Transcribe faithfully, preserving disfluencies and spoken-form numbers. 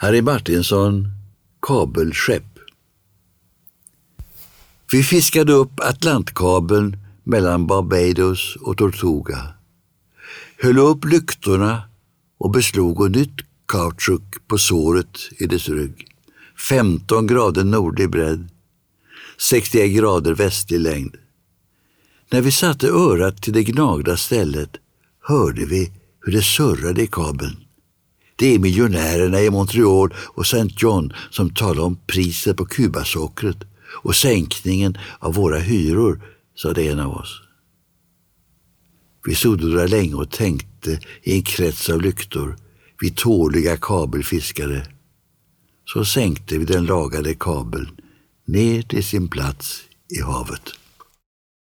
Harry Martinsson, kabelskepp. Vi fiskade upp Atlantkabeln mellan Barbados och Tortuga, höll upp lyktorna och beslog ett nytt kautschuk på såret i dess rygg. femton grader nordlig bredd, sextioett grader västlig längd. När vi satte örat till det gnagda stället hörde vi hur det surrade i kabeln. Det är miljonärerna i Montreal och Saint John som talar om priset på kubasockret och sänkningen av våra hyror, sa det en av oss. Vi stod där länge och tänkte i en krets av lyktor, vi tåliga kabelfiskare. Så sänkte vi den lagade kabeln ner till sin plats i havet.